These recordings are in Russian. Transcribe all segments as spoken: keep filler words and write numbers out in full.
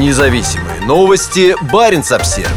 Независимые новости. Баренц-Обсервер.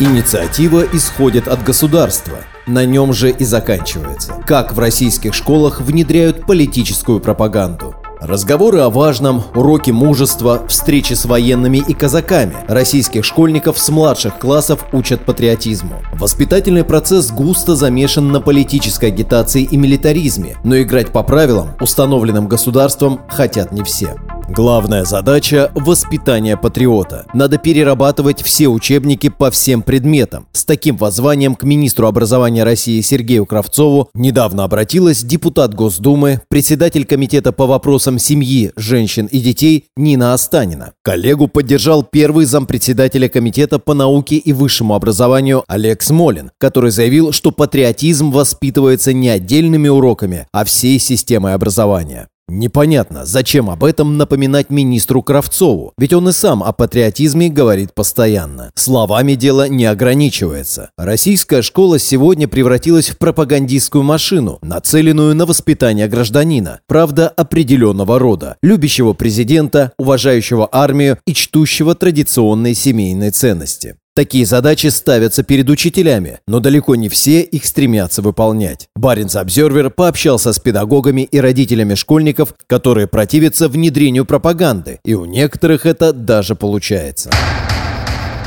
Инициатива исходит от государства. На нем же и заканчивается. Как в российских школах внедряют политическую пропаганду. Разговоры о важном, уроки мужества, встречи с военными и казаками. Российских школьников с младших классов учат патриотизму. Воспитательный процесс густо замешан на политической агитации и милитаризме, но играть по правилам, установленным государством, хотят не все. Главная задача – воспитание патриота. Надо перерабатывать все учебники по всем предметам. С таким воззванием к министру образования России Сергею Кравцову недавно обратилась депутат Госдумы, председатель комитета по вопросам семьи, женщин и детей Нина Останина. Коллегу поддержал первый зампредседателя комитета по науке и высшему образованию Олег Смолин, который заявил, что патриотизм воспитывается не отдельными уроками, а всей системой образования. Непонятно, зачем об этом напоминать министру Кравцову, ведь он и сам о патриотизме говорит постоянно. Словами дело не ограничивается. Российская школа сегодня превратилась в пропагандистскую машину, нацеленную на воспитание гражданина, правда, определенного рода, любящего президента, уважающего армию и чтущего традиционные семейные ценности. Такие задачи ставятся перед учителями, но далеко не все их стремятся выполнять. Баренц-Обсервер пообщался с педагогами и родителями школьников, которые противятся внедрению пропаганды, и у некоторых это даже получается.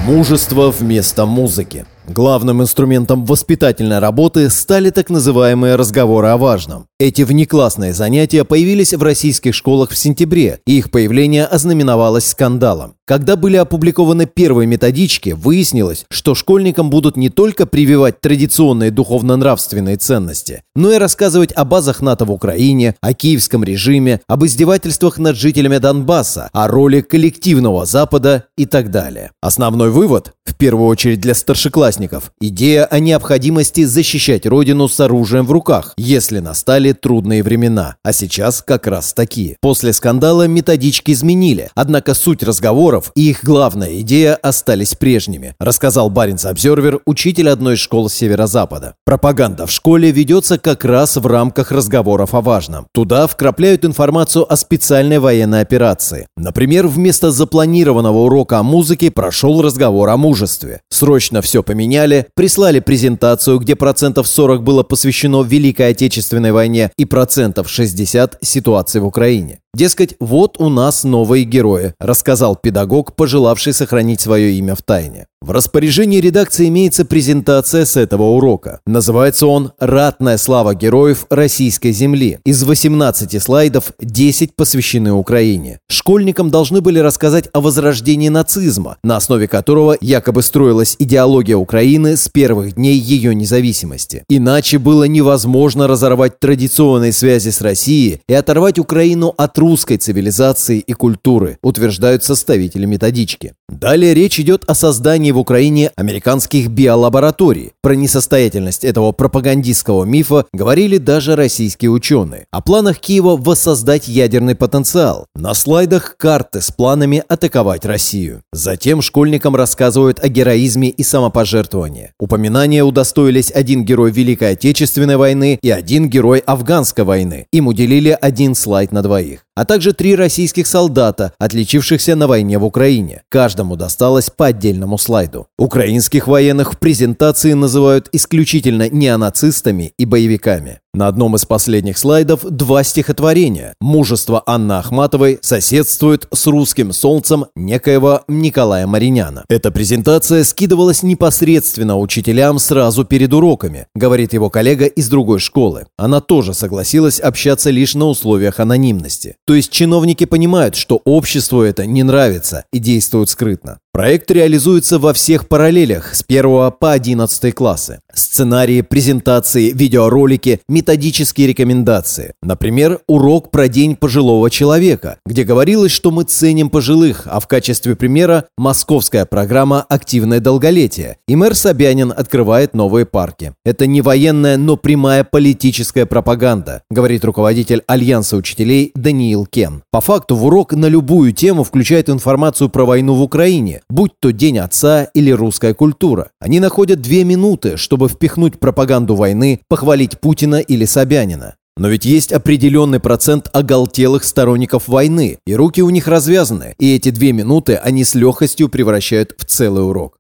Мужество вместо музыки. Главным инструментом воспитательной работы стали так называемые разговоры о важном. Эти внеклассные занятия появились в российских школах в сентябре, и их появление ознаменовалось скандалом. Когда были опубликованы первые методички, выяснилось, что школьникам будут не только прививать традиционные духовно-нравственные ценности, но и рассказывать о базах НАТО в Украине, о киевском режиме, об издевательствах над жителями Донбасса, о роли коллективного Запада и так далее. Основной вывод, в первую очередь для старшеклассников, идея о необходимости защищать родину с оружием в руках, если настали трудные времена. А сейчас как раз такие. После скандала методички изменили, однако суть разговоров и их главная идея остались прежними, рассказал Баренц-Обсервер, учитель одной из школ Северо-Запада. Пропаганда в школе ведется как раз в рамках разговоров о важном. Туда вкрапляют информацию о специальной военной операции. Например, вместо запланированного урока о музыке прошел разговор о мужестве. Срочно все поменяли. Меняли, прислали презентацию, где процентов сорок было посвящено Великой Отечественной войне и процентов шестьдесят ситуации в Украине. Дескать, вот у нас новые герои, рассказал педагог, пожелавший сохранить свое имя в тайне. В распоряжении редакции имеется презентация с этого урока. Называется он «Ратная слава героев российской земли». Из восемнадцати слайдов десять посвящены Украине. Школьникам должны были рассказать о возрождении нацизма, на основе которого якобы строилась идеология Украины с первых дней ее независимости. Иначе было невозможно разорвать традиционные связи с Россией и оторвать Украину от русской цивилизации и культуры, утверждают составители методички. Далее речь идет о создании в Украине американских биолабораторий. Про несостоятельность этого пропагандистского мифа говорили даже российские ученые. О планах Киева воссоздать ядерный потенциал. На слайдах карты с планами атаковать Россию. Затем школьникам рассказывают о героизме и самопожертвовании. Упоминания удостоились один герой Великой Отечественной войны и один герой Афганской войны. Им уделили один слайд на двоих. А также три российских солдата, отличившихся на войне в Украине. Каждому досталось по отдельному слайду. Украинских военных в презентации называют исключительно неонацистами и боевиками. На одном из последних слайдов два стихотворения. «Мужество Анны Ахматовой» соседствует с «Русским солнцем» некоего Николая Мариняна. Эта презентация скидывалась непосредственно учителям сразу перед уроками, говорит его коллега из другой школы. Она тоже согласилась общаться лишь на условиях анонимности. То есть чиновники понимают, что обществу это не нравится, и действуют скрытно. Проект реализуется во всех параллелях с первого по одиннадцатый классы. Сценарии, презентации, видеоролики, методические рекомендации. Например, урок про День пожилого человека, где говорилось, что мы ценим пожилых, а в качестве примера московская программа «Активное долголетие». И мэр Собянин открывает новые парки. Это не военная, но прямая политическая пропаганда, говорит руководитель Альянса учителей Даниил Кен. По факту в урок на любую тему включает информацию про войну в Украине, будь то День отца или русская культура. Они находят две минуты, чтобы впихнуть пропаганду войны, похвалить Путина или Собянина. Но ведь есть определенный процент оголтелых сторонников войны, и руки у них развязаны, и эти две минуты они с легкостью превращают в целый урок.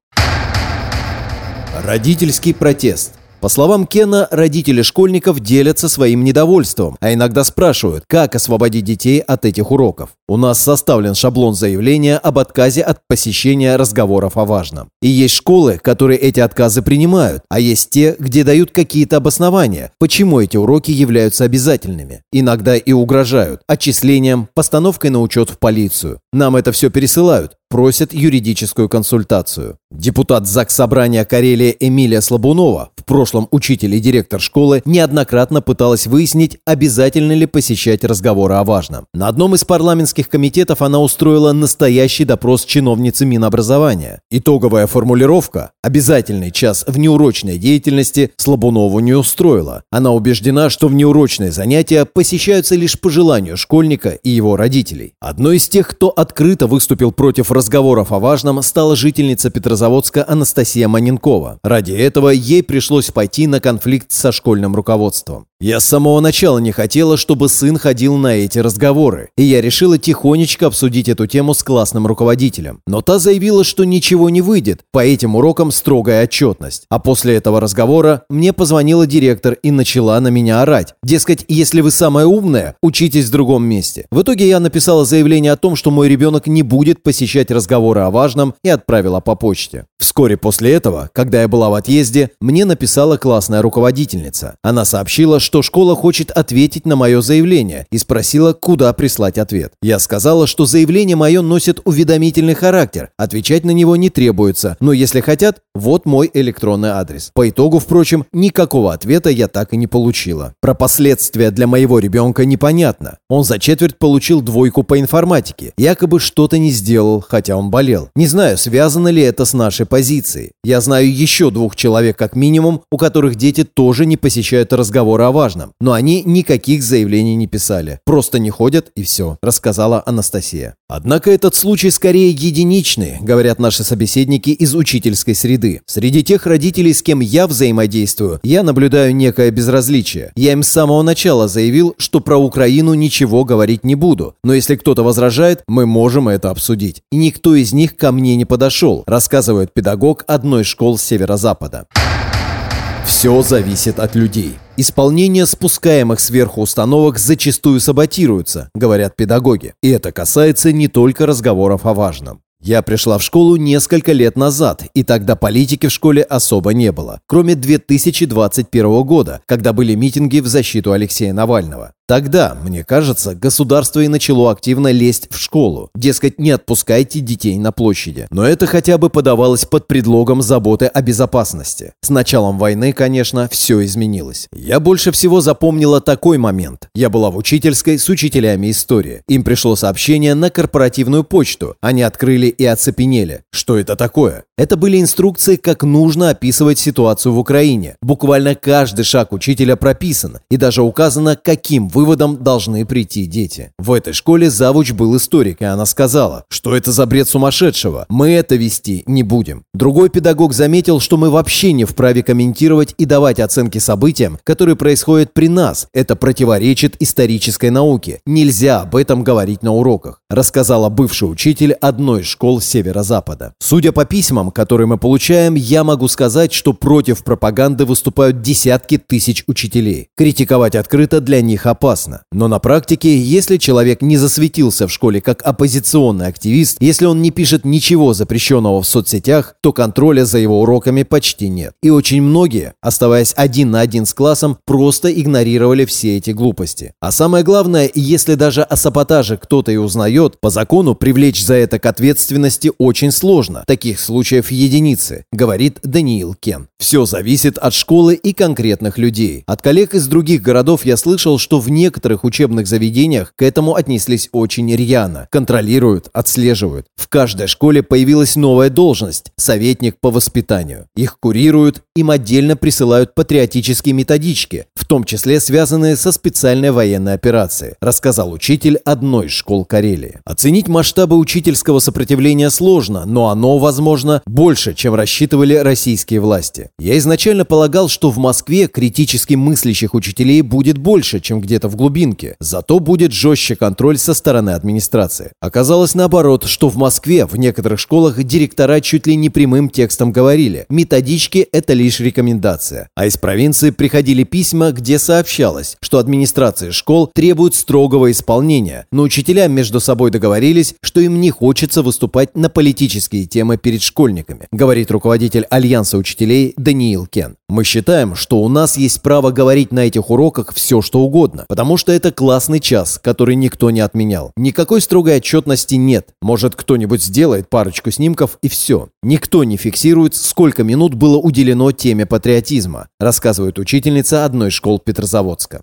Родительский протест. По словам Кена, родители школьников делятся своим недовольством, а иногда спрашивают, как освободить детей от этих уроков. У нас составлен шаблон заявления об отказе от посещения разговоров о важном. И есть школы, которые эти отказы принимают, а есть те, где дают какие-то обоснования, почему эти уроки являются обязательными. Иногда и угрожают отчислением, постановкой на учет в полицию. Нам это все пересылают. Просят юридическую консультацию. Депутат Заксобрания Карелии Эмилия Слабунова, в прошлом учитель и директор школы, неоднократно пыталась выяснить, обязательно ли посещать разговоры о важном. На одном из парламентских комитетов она устроила настоящий допрос чиновницы Минобразования. Итоговая формулировка «обязательный час внеурочной деятельности» Слабунову не устроила. Она убеждена, что внеурочные занятия посещаются лишь по желанию школьника и его родителей. Одной из тех, кто открыто выступил против разговоров о важном, стала жительница Петрозаводска Анастасия Маненкова. Ради этого ей пришлось пойти на конфликт со школьным руководством. «Я с самого начала не хотела, чтобы сын ходил на эти разговоры, и я решила тихонечко обсудить эту тему с классным руководителем. Но та заявила, что ничего не выйдет, по этим урокам строгая отчетность. А после этого разговора мне позвонила директор и начала на меня орать. Дескать, если вы самая умная, учитесь в другом месте. В итоге я написала заявление о том, что мой ребенок не будет посещать разговоры о важном, и отправила по почте. Вскоре после этого, когда я была в отъезде, мне написала классная руководительница. Она сообщила, что школа хочет ответить на мое заявление и спросила, куда прислать ответ. Я сказала, что заявление мое носит уведомительный характер, отвечать на него не требуется, но если хотят, вот мой электронный адрес. По итогу, впрочем, никакого ответа я так и не получила. Про последствия для моего ребенка непонятно. Он за четверть получил двойку по информатике, якобы что-то не сделал, хотя он болел. Не знаю, связано ли это с нашей позицией. Я знаю еще двух человек как минимум, у которых дети тоже не посещают разговоры о важном, но они никаких заявлений не писали. Просто не ходят и все, рассказала Анастасия. Однако этот случай скорее единичный, говорят наши собеседники из учительской среды. Среди тех родителей, с кем я взаимодействую, я наблюдаю некое безразличие. Я им с самого начала заявил, что про Украину ничего говорить не буду, но если кто-то возражает, мы можем это обсудить. И никто из них ко мне не подошел, рассказывает педагог одной из школ северо-запада. Все зависит от людей. Исполнение спускаемых сверху установок зачастую саботируется, говорят педагоги. И это касается не только разговоров о важном. Я пришла в школу несколько лет назад, и тогда политики в школе особо не было, кроме две тысячи двадцать первого года, когда были митинги в защиту Алексея Навального. Тогда, мне кажется, государство и начало активно лезть в школу. Дескать, не отпускайте детей на площади. Но это хотя бы подавалось под предлогом заботы о безопасности. С началом войны, конечно, все изменилось. Я больше всего запомнила такой момент. Я была в учительской с учителями истории. Им пришло сообщение на корпоративную почту. Они открыли и оцепенели. Что это такое? Это были инструкции, как нужно описывать ситуацию в Украине. Буквально каждый шаг учителя прописан. И даже указано, каким выводом должны прийти дети. В этой школе завуч был историк, и она сказала, что это за бред сумасшедшего, мы это вести не будем. Другой педагог заметил, что мы вообще не вправе комментировать и давать оценки событиям, которые происходят при нас. Это противоречит исторической науке. Нельзя об этом говорить на уроках, рассказала бывший учитель одной из школ северо-запада. Судя по письмам, которые мы получаем, я могу сказать, что против пропаганды выступают десятки тысяч учителей. Критиковать открыто для них опасно. Опасно. Но на практике, если человек не засветился в школе как оппозиционный активист, если он не пишет ничего запрещенного в соцсетях, то контроля за его уроками почти нет. И очень многие, оставаясь один на один с классом, просто игнорировали все эти глупости. А самое главное, если даже о саботаже кто-то и узнает, по закону привлечь за это к ответственности очень сложно. Таких случаев единицы, говорит Даниил Кен. Все зависит от школы и конкретных людей. От коллег из других городов я слышал, что в некоторых учебных заведениях к этому отнеслись очень рьяно. Контролируют, отслеживают. В каждой школе появилась новая должность – советник по воспитанию. Их курируют, им отдельно присылают патриотические методички, в том числе связанные со специальной военной операцией, рассказал учитель одной из школ Карелии. Оценить масштабы учительского сопротивления сложно, но оно, возможно, больше, чем рассчитывали российские власти. Я изначально полагал, что в Москве критически мыслящих учителей будет больше, чем где-то в глубинке, зато будет жестче контроль со стороны администрации. Оказалось наоборот, что в Москве в некоторых школах директора чуть ли не прямым текстом говорили: методички – это лишь рекомендация. А из провинции приходили письма, где сообщалось, что администрации школ требуют строгого исполнения, но учителя между собой договорились, что им не хочется выступать на политические темы перед школьниками, говорит руководитель Альянса учителей Даниил Кен. Мы считаем, что у нас есть право говорить на этих уроках все, что угодно, потому что это классный час, который никто не отменял. Никакой строгой отчетности нет. Может, кто-нибудь сделает парочку снимков и все. Никто не фиксирует, сколько минут было уделено теме патриотизма, рассказывает учительница одной из школ Петрозаводска.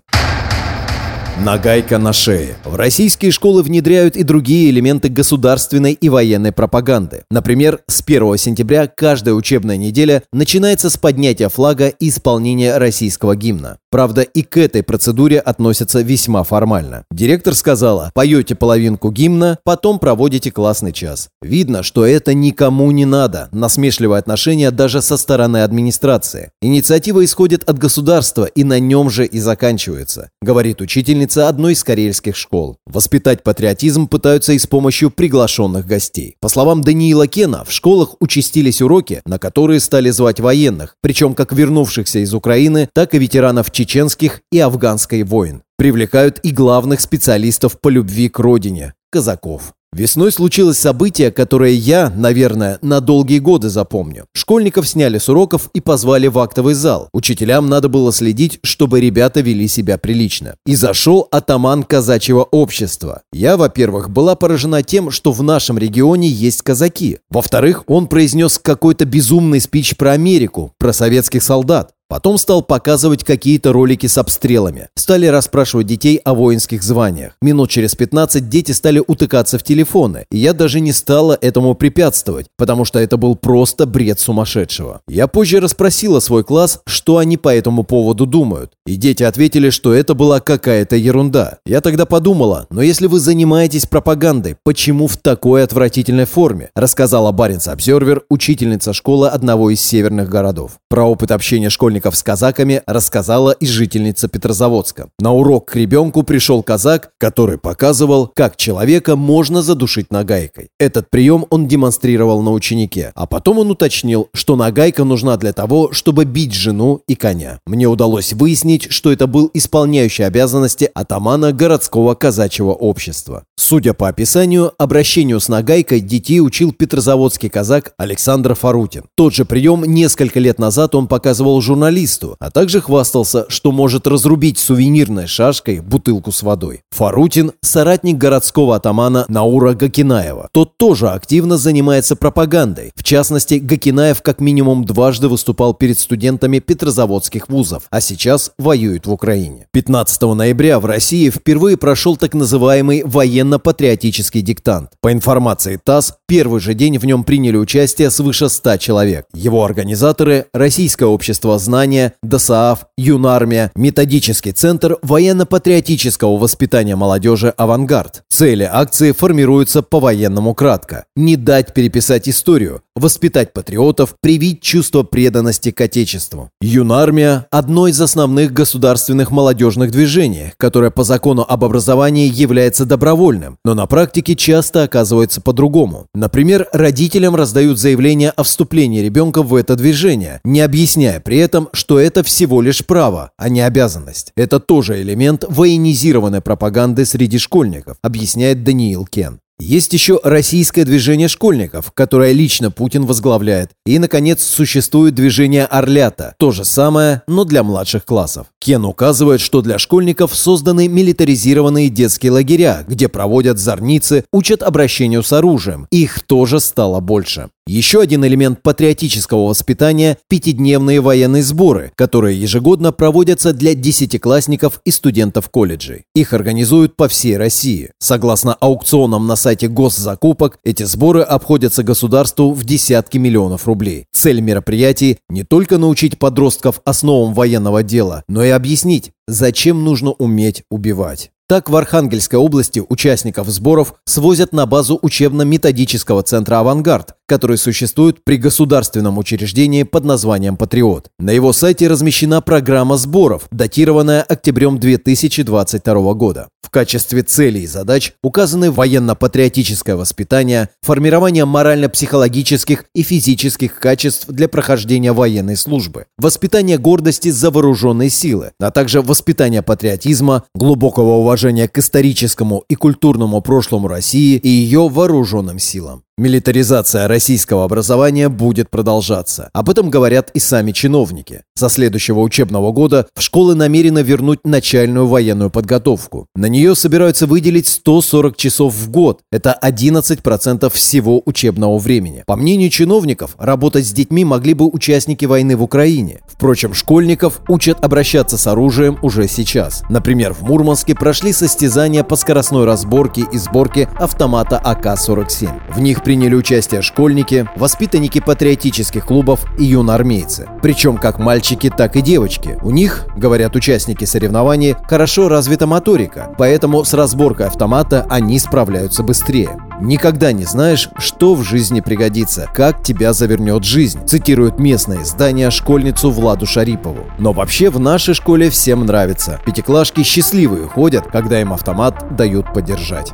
Нагайка на шее. В российские школы внедряют и другие элементы государственной и военной пропаганды. Например, с первого сентября каждая учебная неделя начинается с поднятия флага и исполнения российского гимна. Правда, и к этой процедуре относятся весьма формально. Директор сказала: поете половинку гимна, потом проводите классный час. Видно, что это никому не надо. Насмешливое отношение даже со стороны администрации. Инициатива исходит от государства и на нем же и заканчивается, говорит учительница одной из карельских школ. Воспитать патриотизм пытаются и с помощью приглашенных гостей. По словам Даниила Кена, в школах участились уроки, на которые стали звать военных, причем как вернувшихся из Украины, так и ветеранов чеченских и афганской войн. Привлекают и главных специалистов по любви к родине – казаков. Весной случилось событие, которое я, наверное, на долгие годы запомню. Школьников сняли с уроков и позвали в актовый зал. Учителям надо было следить, чтобы ребята вели себя прилично. И зашел атаман казачьего общества. Я, во-первых, была поражена тем, что в нашем регионе есть казаки. Во-вторых, он произнес какой-то безумный спич про Америку, про советских солдат. Потом стал показывать какие-то ролики с обстрелами. Стали расспрашивать детей о воинских званиях. Минут через пятнадцать дети стали утыкаться в телефоны. И я даже не стала этому препятствовать, потому что это был просто бред сумасшедшего. Я позже расспросила свой класс, что они по этому поводу думают. И дети ответили, что это была какая-то ерунда. Я тогда подумала: но если вы занимаетесь пропагандой, почему в такой отвратительной форме? Рассказала Баренц-Обсервер, учительница школы одного из северных городов. Про опыт общения школьников с казаками рассказала и жительница Петрозаводска. На урок к ребенку пришел казак, который показывал, как человека можно задушить нагайкой. Этот прием он демонстрировал на ученике, а потом он уточнил, что нагайка нужна для того, чтобы бить жену и коня. Мне удалось выяснить, что это был исполняющий обязанности атамана городского казачьего общества. Судя по описанию, обращению с нагайкой детей учил петрозаводский казак Александр Фарутин. Тот же прием несколько лет назад он показывал журналистам, а также хвастался, что может разрубить сувенирной шашкой бутылку с водой. Фарутин – соратник городского атамана Наура Гакинаева. Тот тоже активно занимается пропагандой. В частности, Гакинаев как минимум дважды выступал перед студентами петрозаводских вузов, а сейчас воюет в Украине. пятнадцатого ноября в России впервые прошел так называемый военно-патриотический диктант. По информации ТАСС, первый же день в нем приняли участие свыше ста человек. Его организаторы – Российское общество знаний, ДОСААФ, Юнармия, методический центр военно-патриотического воспитания молодежи «Авангард». Цели акции формируются по-военному кратко. Не дать переписать историю, воспитать патриотов, привить чувство преданности к Отечеству. Юнармия – одно из основных государственных молодежных движений, которое по закону об образовании является добровольным, но на практике часто оказывается по-другому. Например, родителям раздают заявление о вступлении ребенка в это движение, не объясняя при этом, что это всего лишь право, а не обязанность. Это тоже элемент военизированной пропаганды среди школьников, объясняет Даниил Кен. Есть еще российское движение школьников, которое лично Путин возглавляет. И, наконец, существует движение «Орлята». То же самое, но для младших классов. Кен указывает, что для школьников созданы милитаризированные детские лагеря, где проводят зорницы, учат обращению с оружием. Их тоже стало больше. Еще один элемент патриотического воспитания – пятидневные военные сборы, которые ежегодно проводятся для десятиклассников и студентов колледжей. Их организуют по всей России. Согласно аукционам на сайте госзакупок, эти сборы обходятся государству в десятки миллионов рублей. Цель мероприятий – не только научить подростков основам военного дела, но и объяснить, зачем нужно уметь убивать. Так, в Архангельской области участников сборов свозят на базу учебно-методического центра «Авангард», который существует при государственном учреждении под названием «Патриот». На его сайте размещена программа сборов, датированная октябрем две тысячи двадцать второго года. В качестве целей и задач указаны военно-патриотическое воспитание, формирование морально-психологических и физических качеств для прохождения военной службы, воспитание гордости за вооруженные силы, а также воспитание патриотизма, глубокого уважения к историческому и культурному прошлому России и ее вооруженным силам. Милитаризация российского образования будет продолжаться. Об этом говорят и сами чиновники. Со следующего учебного года в школы намерены вернуть начальную военную подготовку. На нее собираются выделить сто сорок часов в год. Это одиннадцать процентов всего учебного времени. По мнению чиновников, работать с детьми могли бы участники войны в Украине. Впрочем, школьников учат обращаться с оружием уже сейчас. Например, в Мурманске прошли состязания по скоростной разборке и сборке автомата А К сорок семь. В них приняли участие школьники, воспитанники патриотических клубов и юноармейцы. Причем как мальчики, так и девочки. У них, говорят участники соревнований, хорошо развита моторика, поэтому с разборкой автомата они справляются быстрее. «Никогда не знаешь, что в жизни пригодится, как тебя завернет жизнь», цитирует местное издание школьницу Владу Шарипову. Но вообще в нашей школе всем нравится. Пятиклашки счастливые ходят, когда им автомат дают подержать.